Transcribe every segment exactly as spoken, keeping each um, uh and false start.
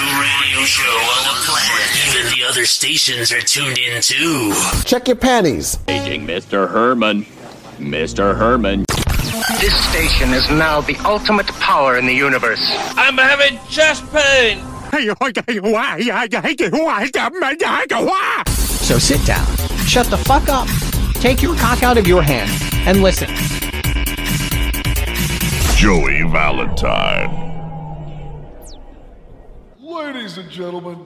go-to radio show on the planet. Even the other stations are tuned in, too. Check your panties. Aging Mister Herman. Mister Herman. This station is now the ultimate power in the universe. I'm having chest pain. So sit down, shut the fuck up, take your cock out of your hand, and listen. Joey Valentine. Ladies and gentlemen,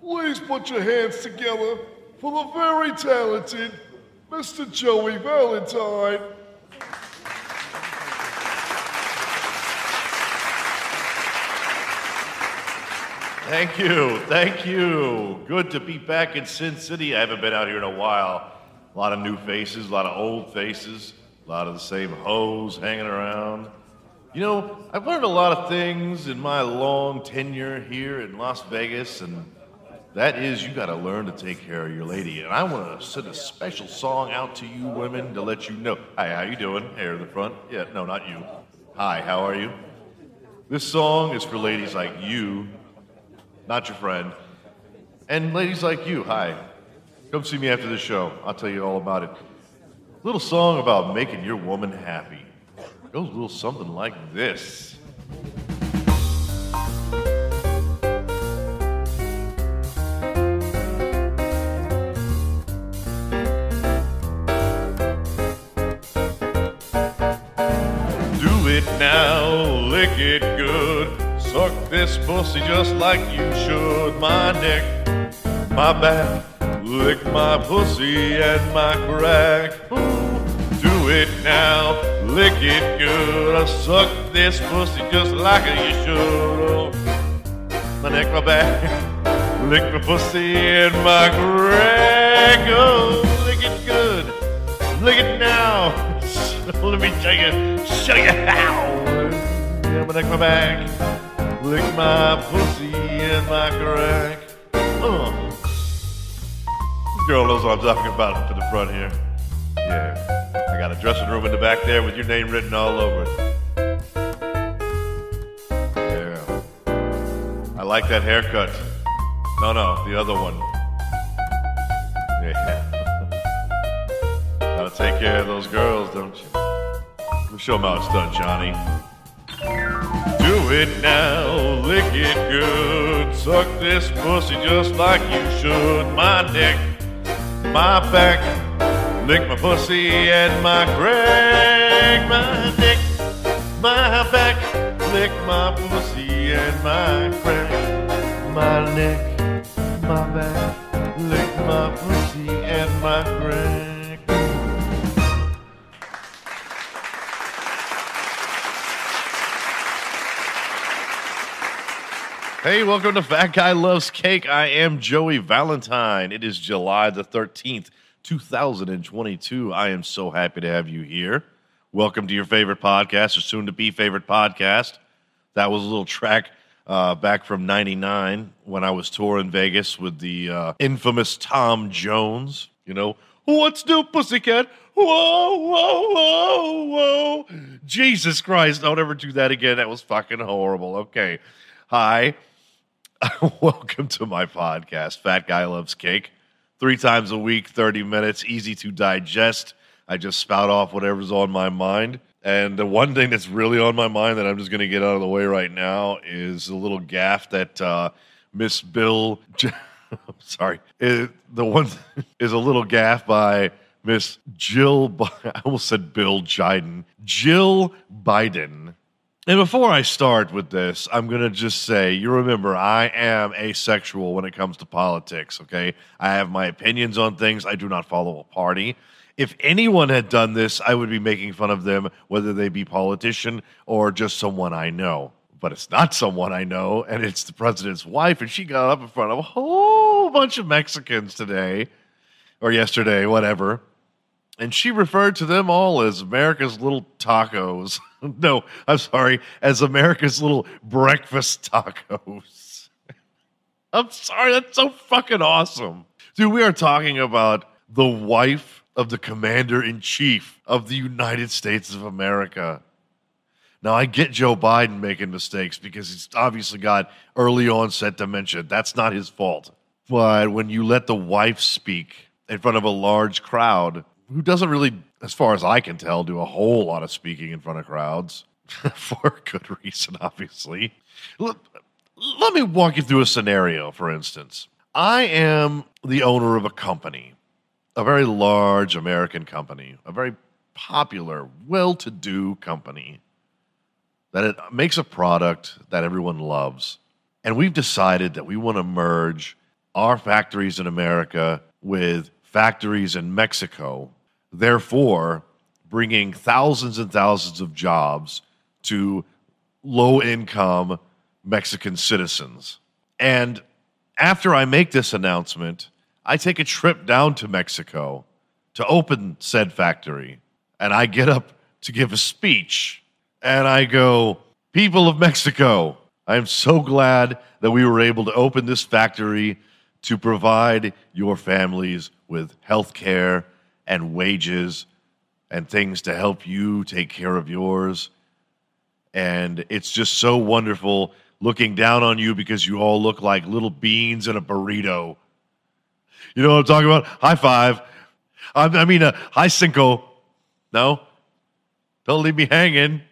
please put your hands together for the very talented Mister Joey Valentine. Thank you, thank you. Good to be back in Sin City. I haven't been out here in a while. A lot of new faces, a lot of old faces, a lot of the same hoes hanging around. You know, I've learned a lot of things in my long tenure here in Las Vegas, and that is, you gotta learn to take care of your lady. And I wanna send a special song out to you women to let you know. Hi, how you doing? Here in the front. Yeah, no, not you. Hi, how are you? This song is for ladies like you. Not your friend. And ladies like you, hi. Come see me after the show. I'll tell you all about it. Little song about making your woman happy. It goes a little something like this. Do it now, lick it good. Suck this pussy just like you should. My neck, my back, lick my pussy and my crack. Ooh, do it now, lick it good. I suck this pussy just like you should. My neck, my back, lick my pussy and my crack. Oh, lick it good, lick it now. Let me tell you, show you how. Yeah, my neck, my back. Lick my pussy and my crack. Ugh. This girl knows what I'm talking about to the front here. Yeah. I got a dressing room in the back there with your name written all over it. Yeah. I like that haircut. No, no, the other one. Yeah. Gotta take care of those girls, don't you? We'll show them how it's done, Johnny. Do it now, lick it good. Suck this pussy just like you should. My neck, my back, lick my pussy and my crack. My neck, my back, lick my pussy and my crack. My neck, my back, lick my pussy and my crack. Hey, welcome to Fat Guy Loves Cake. I am Joey Valentine. It is July the thirteenth, two thousand twenty-two. I am so happy to have you here. Welcome to your favorite podcast, or soon-to-be favorite podcast. That was a little track uh, back from ninety-nine when I was touring Vegas with the uh, infamous Tom Jones. You know, what's new, pussycat? Whoa, whoa, whoa, whoa. Jesus Christ, don't ever do that again. That was fucking horrible. Okay. Hi. Welcome to my podcast, Fat Guy Loves Cake. Three times a week, thirty minutes, easy to digest. I just spout off whatever's on my mind. And the one thing that's really on my mind that I'm just going to get out of the way right now is a little gaffe that uh, Miss Bill... I'm sorry. It, the one is a little gaffe by Miss Jill... I almost said Bill Jiden. Jill Biden. And before I start with this, I'm going to just say, you remember, I am asexual when it comes to politics, okay? I have my opinions on things. I do not follow a party. If anyone had done this, I would be making fun of them, whether they be politician or just someone I know. But it's not someone I know, and it's the president's wife, and she got up in front of a whole bunch of Mexicans today, or yesterday, whatever. And she referred to them all as America's little tacos. No, I'm sorry, as America's little breakfast tacos. I'm sorry, that's so fucking awesome. Dude, we are talking about the wife of the commander-in-chief of the United States of America. Now, I get Joe Biden making mistakes because he's obviously got early onset dementia. That's not his fault. But when you let the wife speak in front of a large crowd, who doesn't really, as far as I can tell, do a whole lot of speaking in front of crowds, for good reason, obviously. Look, let me walk you through a scenario, for instance. I am the owner of a company, a very large American company, a very popular, well-to-do company that it makes a product that everyone loves. And we've decided that we want to merge our factories in America with factories in Mexico, therefore bringing thousands and thousands of jobs to low-income Mexican citizens. And after I make this announcement, I take a trip down to Mexico to open said factory, and I get up to give a speech, and I go, "People of Mexico, I am so glad that we were able to open this factory to provide your families with health care and wages and things to help you take care of yours. And it's just so wonderful looking down on you because you all look like little beans in a burrito." You know what I'm talking about? High five. I, I mean, uh, high cinco. No? Don't leave me hanging,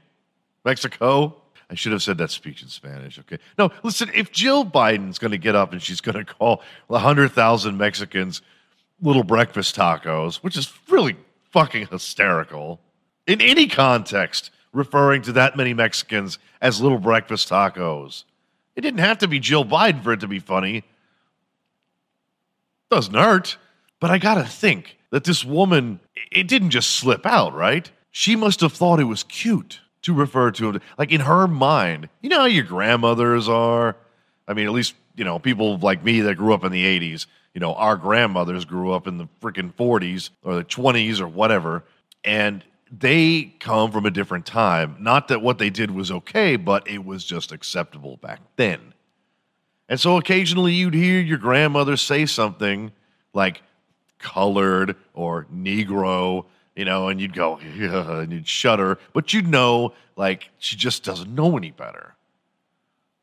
Mexico. I should have said that speech in Spanish, okay? No, listen, if Jill Biden's going to get up and she's going to call one hundred thousand Mexicans little breakfast tacos, which is really fucking hysterical, in any context, referring to that many Mexicans as little breakfast tacos. It didn't have to be Jill Biden for it to be funny. Doesn't hurt. But I gotta think that this woman, it didn't just slip out, right? She must have thought it was cute to refer to him. Like, in her mind, you know how your grandmothers are? I mean, at least, you know, people like me that grew up in the eighties, you know, our grandmothers grew up in the freaking forties or the twenties or whatever, and they come from a different time. Not that what they did was okay, but it was just acceptable back then. And so occasionally you'd hear your grandmother say something like colored or Negro, you know, and you'd go, yeah, and you'd shudder. But you'd know, like, she just doesn't know any better.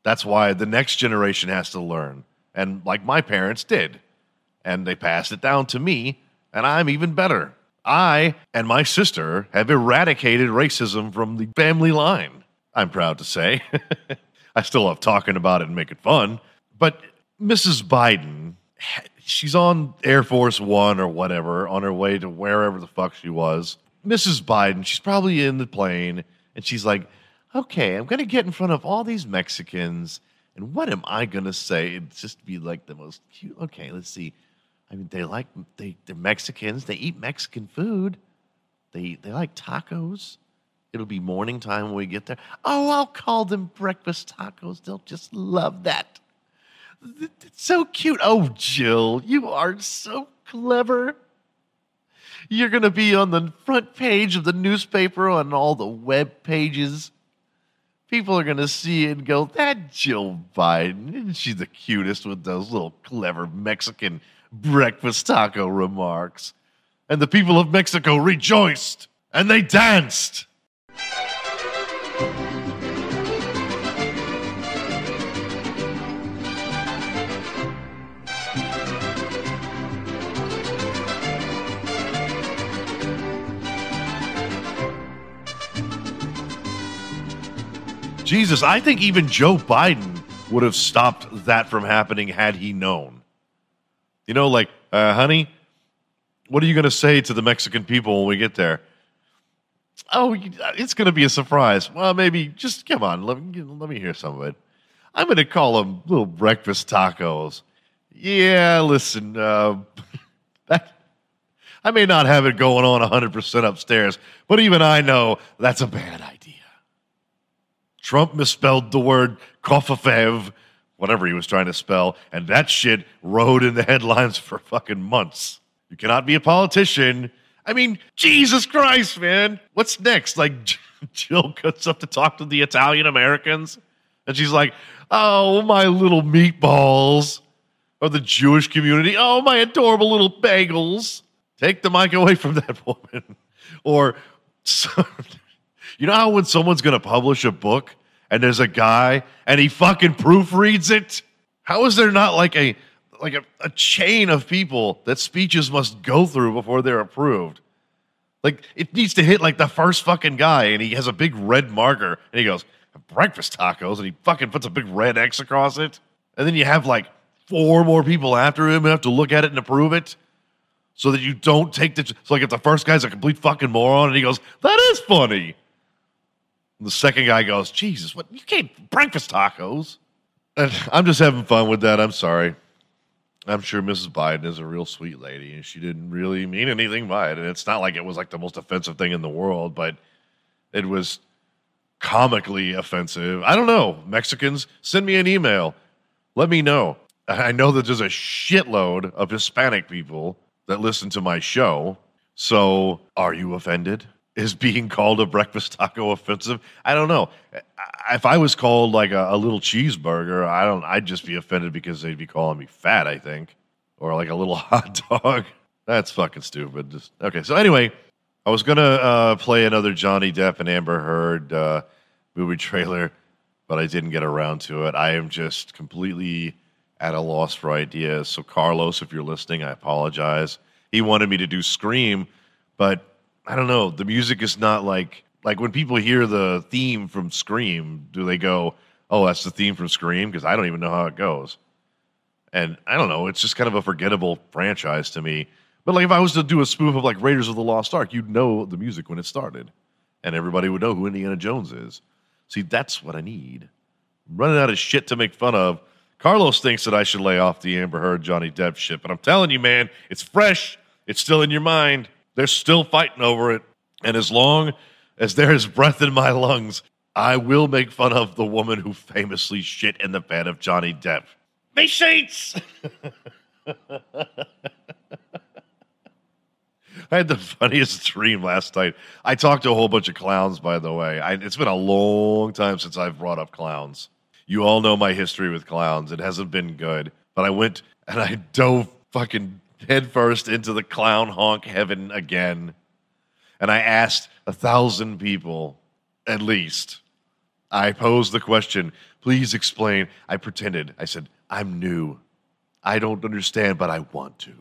That's why the next generation has to learn. And like my parents did. And they passed it down to me, and I'm even better. I and my sister have eradicated racism from the family line, I'm proud to say. I still love talking about it and making fun. But Missus Biden, she's on Air Force One or whatever, on her way to wherever the fuck she was. Missus Biden, she's probably in the plane, and she's like, okay, I'm going to get in front of all these Mexicans, and what am I going to say? It's just be like the most cute. Okay, let's see. I mean, they like, they, they're Mexicans. They eat Mexican food. They, they like tacos. It'll be morning time when we get there. Oh, I'll call them breakfast tacos. They'll just love that. It's so cute. Oh, Jill, you are so clever. You're going to be on the front page of the newspaper, on all the web pages. People are going to see it and go, that Jill Biden, isn't she the cutest with those little clever Mexican breakfast taco remarks? And the people of Mexico rejoiced, and they danced. Jesus, I think even Joe Biden would have stopped that from happening had he known. You know, like, uh, honey, what are you going to say to the Mexican people when we get there? Oh, it's going to be a surprise. Well, maybe just come on. Let me, let me hear some of it. I'm going to call them little breakfast tacos. Yeah, listen, uh, that, I may not have it going on one hundred percent upstairs, but even I know that's a bad idea. Trump misspelled the word coffafev, whatever he was trying to spell, and that shit rode in the headlines for fucking months. You cannot be a politician. I mean, Jesus Christ, man. What's next? Like, Jill cuts up to talk to the Italian-Americans, and she's like, oh, my little meatballs. Or the Jewish community. Oh, my adorable little bagels. Take the mic away from that woman. Or, so, You know how when someone's going to publish a book and there's a guy and he fucking proofreads it? How is there not like a like a, a chain of people that speeches must go through before they're approved? Like, it needs to hit like the first fucking guy, and he has a big red marker and he goes, breakfast tacos, and he fucking puts a big red X across it. And then you have like four more people after him and have to look at it and approve it. So that you don't take the... It's like if the first guy's a complete fucking moron and he goes, that is funny. And the second guy goes, Jesus, what? You can't breakfast tacos. And I'm just having fun with that. I'm sorry. I'm sure Missus Biden is a real sweet lady and she didn't really mean anything by it. And it's not like it was like the most offensive thing in the world, but it was comically offensive. I don't know. Mexicans, send me an email. Let me know. I know that there's a shitload of Hispanic people that listen to my show. So are you offended? Is being called a breakfast taco offensive? I don't know. If I was called like a, a little cheeseburger, I don't, I'd just be offended because they'd be calling me fat, I think. Or like a little hot dog. That's fucking stupid. Just, okay, so anyway, I was going to uh, play another Johnny Depp and Amber Heard uh, movie trailer, but I didn't get around to it. I am just completely at a loss for ideas. So Carlos, if you're listening, I apologize. He wanted me to do Scream, but I don't know. The music is not like, like when people hear the theme from Scream, do they go, oh, that's the theme from Scream? Because I don't even know how it goes. And I don't know. It's just kind of a forgettable franchise to me. But like if I was to do a spoof of like Raiders of the Lost Ark, you'd know the music when it started. And everybody would know who Indiana Jones is. See, that's what I need. I'm running out of shit to make fun of. Carlos thinks that I should lay off the Amber Heard, Johnny Depp shit, but I'm telling you, man, it's fresh. It's still in your mind. They're still fighting over it. And as long as there is breath in my lungs, I will make fun of the woman who famously shit in the bed of Johnny Depp. Make sheets! I had the funniest dream last night. I talked to a whole bunch of clowns, by the way. I, it's been a long time since I've brought up clowns. You all know my history with clowns. It hasn't been good. But I went and I dove fucking headfirst into the clown honk heaven again. And I asked a thousand people, at least. I posed the question, please explain. I pretended. I said, I'm new. I don't understand, but I want to.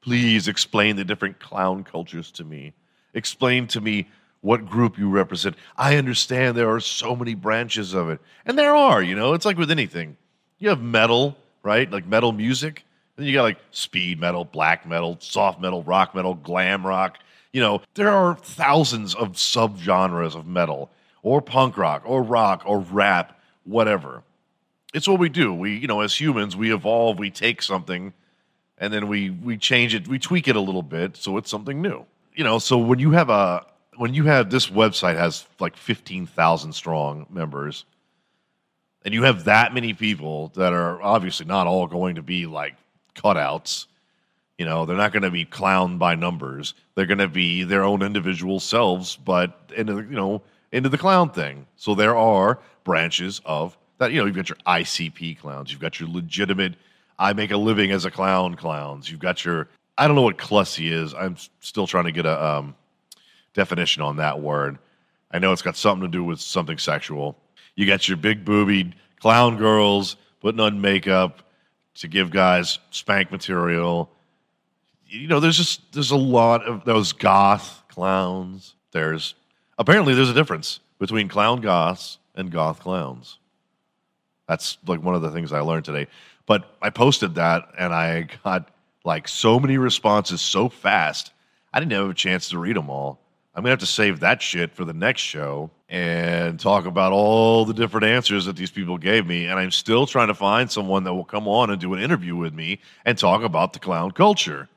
Please explain the different clown cultures to me. Explain to me what group you represent. I understand there are so many branches of it. And there are, you know, it's like with anything. You have metal, right? Like metal music. And you got like speed metal, black metal, soft metal, rock metal, glam rock. You know, there are thousands of subgenres of metal or punk rock or rock or rap, whatever. It's what we do. We, you know, as humans, we evolve, we take something and then we we change it, we tweak it a little bit so it's something new. You know, so when you have a When you have this website has like fifteen thousand strong members, and you have that many people that are obviously not all going to be like cutouts, you know, they're not going to be clown by numbers. They're going to be their own individual selves, but into the, you know, into the clown thing. So there are branches of that. You know, you've got your I C P clowns. You've got your legitimate, I make a living as a clown clowns. You've got your, I don't know what clussy is. I'm still trying to get a, um, definition on that word. I know it's got something to do with something sexual. You got your big boobied clown girls putting on makeup to give guys spank material. You know, there's just there's a lot of those goth clowns. There's apparently there's a difference between clown goths and goth clowns. That's like one of the things I learned today. But I posted that and I got like so many responses so fast. I didn't have a chance to read them all. I'm going to have to save that shit for the next show and talk about all the different answers that these people gave me. And I'm still trying to find someone that will come on and do an interview with me and talk about the clown culture.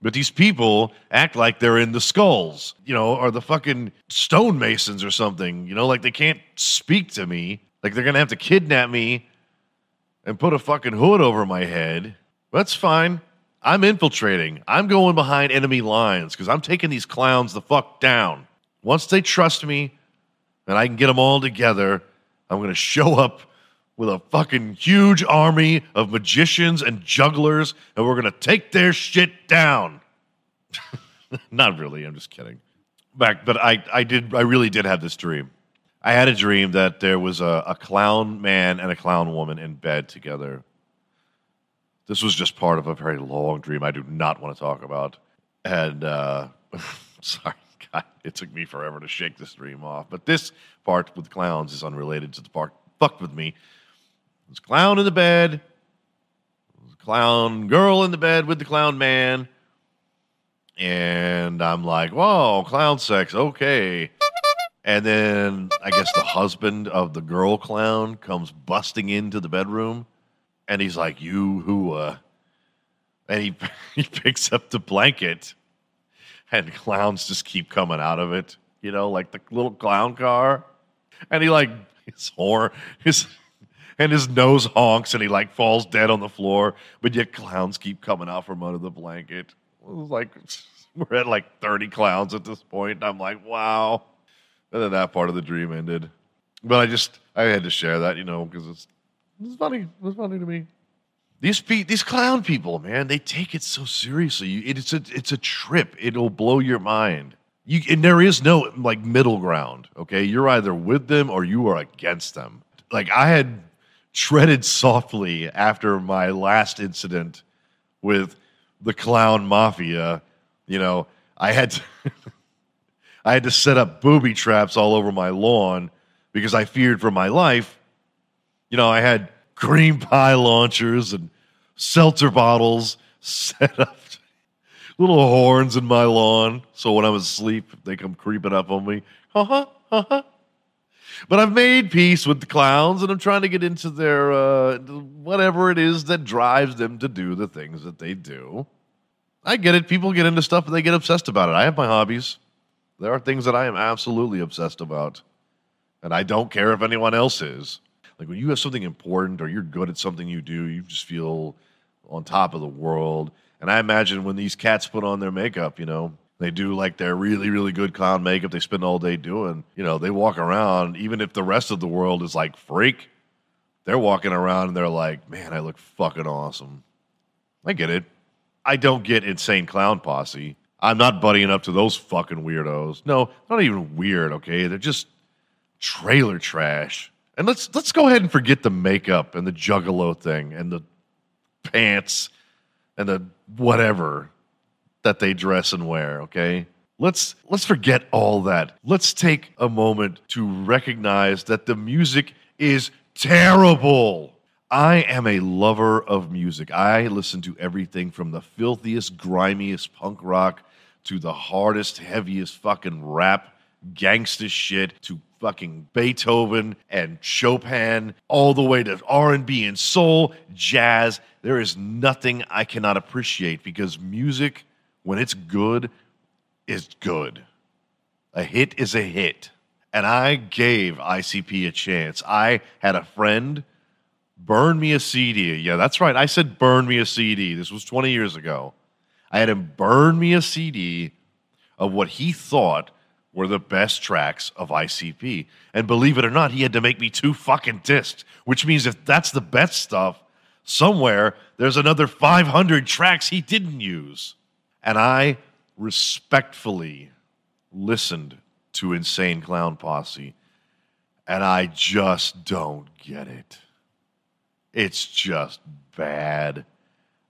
But these people act like they're in the skulls, you know, or the fucking stonemasons or something, you know, like they can't speak to me. Like they're going to have to kidnap me and put a fucking hood over my head. That's fine. I'm infiltrating. I'm going behind enemy lines because I'm taking these clowns the fuck down. Once they trust me and I can get them all together, I'm going to show up with a fucking huge army of magicians and jugglers, and we're going to take their shit down. Not really. I'm just kidding. back, but I, I did, I really did have this dream. I had a dream that there was a, a clown man and a clown woman in bed together. This was just part of a very long dream I do not want to talk about. And uh, sorry, God, it took me forever to shake this dream off. But this part with clowns is unrelated to the part fucked with me. There's a clown in the bed. There's a clown girl in the bed with the clown man. And I'm like, whoa, clown sex, okay. And then I guess the husband of the girl clown comes busting into the bedroom. And he's like, you who, uh, and he, he picks up the blanket and clowns just keep coming out of it. You know, like the little clown car. And he like, his horn, his, and his nose honks and he like falls dead on the floor. But yet clowns keep coming out from under the blanket. It was like, we're at like thirty clowns at this point. And I'm like, wow. And then that part of the dream ended. But I just, I had to share that, you know, because it's, It's funny. It was funny to me. These pe- these clown people, man, they take it so seriously. You, it, it's a it's a trip. It'll blow your mind. You and there is no like middle ground. Okay, you're either with them or you are against them. Like I had treaded softly after my last incident with the clown mafia. You know, I had to I had to set up booby traps all over my lawn because I feared for my life. You know, I had cream pie launchers and seltzer bottles set up, little horns in my lawn. So when I'm asleep, they come creeping up on me. Uh-huh, uh-huh. But I've made peace with the clowns, and I'm trying to get into their uh, whatever it is that drives them to do the things that they do. I get it. People get into stuff, and they get obsessed about it. I have my hobbies. There are things that I am absolutely obsessed about, and I don't care if anyone else is. Like when you have something important or you're good at something you do, you just feel on top of the world. And I imagine when these cats put on their makeup, you know, they do like their really, really good clown makeup they spend all day doing. You know, they walk around, even if the rest of the world is like freak, they're walking around and they're like, man, I look fucking awesome. I get it. I don't get Insane Clown Posse. I'm not buddying up to those fucking weirdos. No, not even weird, okay? They're just trailer trash. And let's let's go ahead and forget the makeup and the juggalo thing and the pants and the whatever that they dress and wear, okay? Let's let's forget all that. Let's take a moment to recognize that the music is terrible. I am a lover of music. I listen to everything from the filthiest, grimiest punk rock to the hardest, heaviest fucking rap, gangsta shit to fucking Beethoven and Chopin, all the way to R and B and soul, jazz. There is nothing I cannot appreciate because music, when it's good, is good. A hit is a hit. And I gave I C P a chance. I had a friend burn me a C D. Yeah, that's right. I said burn me a C D. This was twenty years ago. I had him burn me a C D of what he thought were the best tracks of I C P. And believe it or not, he had to make me two fucking discs, which means if that's the best stuff, somewhere there's another five hundred tracks he didn't use. And I respectfully listened to Insane Clown Posse, and I just don't get it. It's just bad.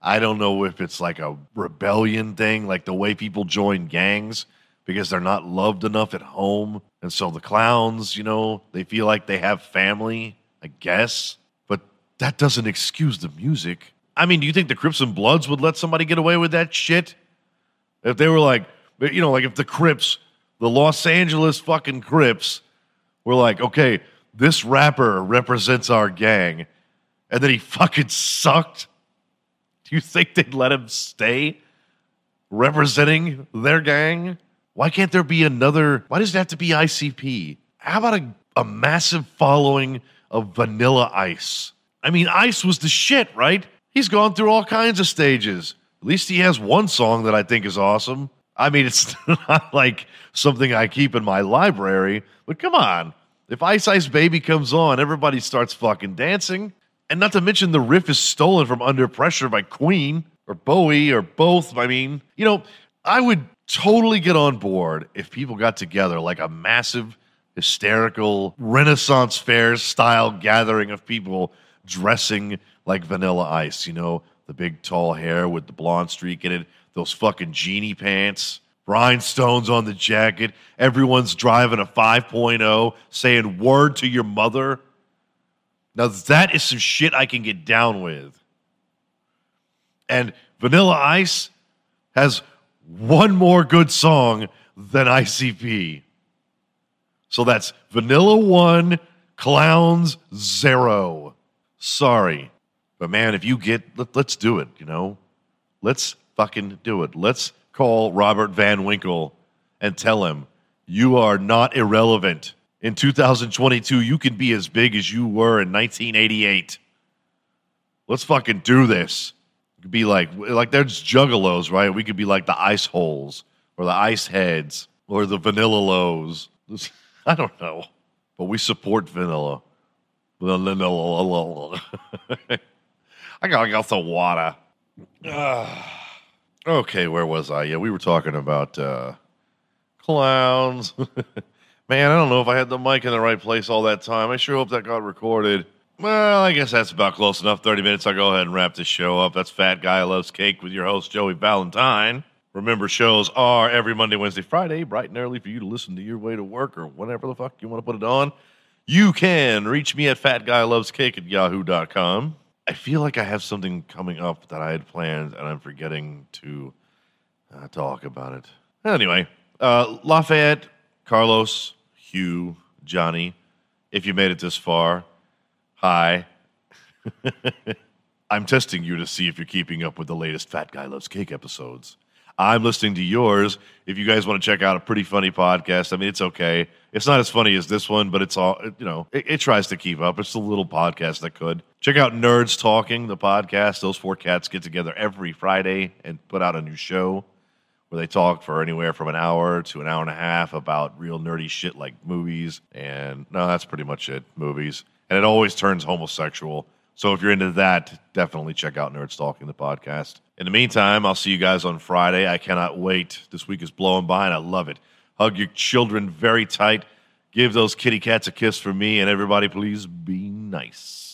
I don't know if it's like a rebellion thing, like the way people join gangs, because they're not loved enough at home. And so the clowns, you know, they feel like they have family, I guess. But that doesn't excuse the music. I mean, do you think the Crips and Bloods would let somebody get away with that shit? If they were like, you know, like if the Crips, the Los Angeles fucking Crips, were like, okay, this rapper represents our gang, and then he fucking sucked? Do you think they'd let him stay representing their gang? Why can't there be another? Why does it have to be I C P? How about a, a massive following of Vanilla Ice? I mean, Ice was the shit, right? He's gone through all kinds of stages. At least he has one song that I think is awesome. I mean, it's not like something I keep in my library, but come on. If Ice Ice Baby comes on, everybody starts fucking dancing. And not to mention the riff is stolen from Under Pressure by Queen or Bowie or both. I mean, you know, I would totally get on board if people got together like a massive, hysterical, Renaissance fair-style gathering of people dressing like Vanilla Ice, you know, the big tall hair with the blonde streak in it, those fucking genie pants, rhinestones on the jacket, everyone's driving a five point oh, saying word to your mother. Now that is some shit I can get down with. And Vanilla Ice has one more good song than I C P. So that's Vanilla one, Clowns zero. Sorry. But man, if you get, let, let's do it, you know? Let's fucking do it. Let's call Robert Van Winkle and tell him, you are not irrelevant. In two thousand twenty-two, you can be as big as you were in nineteen eighty-eight. Let's fucking do this. You could be like, like they're just juggalos, right? We could be like the Ice Holes or the Ice Heads or the Vanilla Lows. I don't know. But we support Vanilla. I gotta get some water. Uh, okay, where was I? Yeah, we were talking about uh, clowns. Man, I don't know if I had the mic in the right place all that time. I sure hope that got recorded. Well, I guess that's about close enough. thirty minutes, I'll go ahead and wrap this show up. That's Fat Guy Loves Cake with your host, Joey Valentine. Remember, shows are every Monday, Wednesday, Friday, bright and early for you to listen to your way to work or whatever the fuck you want to put it on. You can reach me at fatguylovescake at yahoo dot com. I feel like I have something coming up that I had planned, and I'm forgetting to uh, talk about it. Anyway, uh, Lafayette, Carlos, Hugh, Johnny, if you made it this far, hi. I'm testing you to see if you're keeping up with the latest Fat Guy Loves Cake episodes. I'm listening to yours. If you guys want to check out a pretty funny podcast, I mean, it's okay. It's not as funny as this one, but it's all, you know, it, it tries to keep up. It's the little podcast that could. Check out Nerds Talking, the podcast. Those four cats get together every Friday and put out a new show where they talk for anywhere from an hour to an hour and a half about real nerdy shit like movies. And no, that's pretty much it, movies. And it always turns homosexual. So if you're into that, definitely check out Nerds Talking, the podcast. In the meantime, I'll see you guys on Friday. I cannot wait. This week is blowing by, and I love it. Hug your children very tight. Give those kitty cats a kiss for me, and everybody please be nice.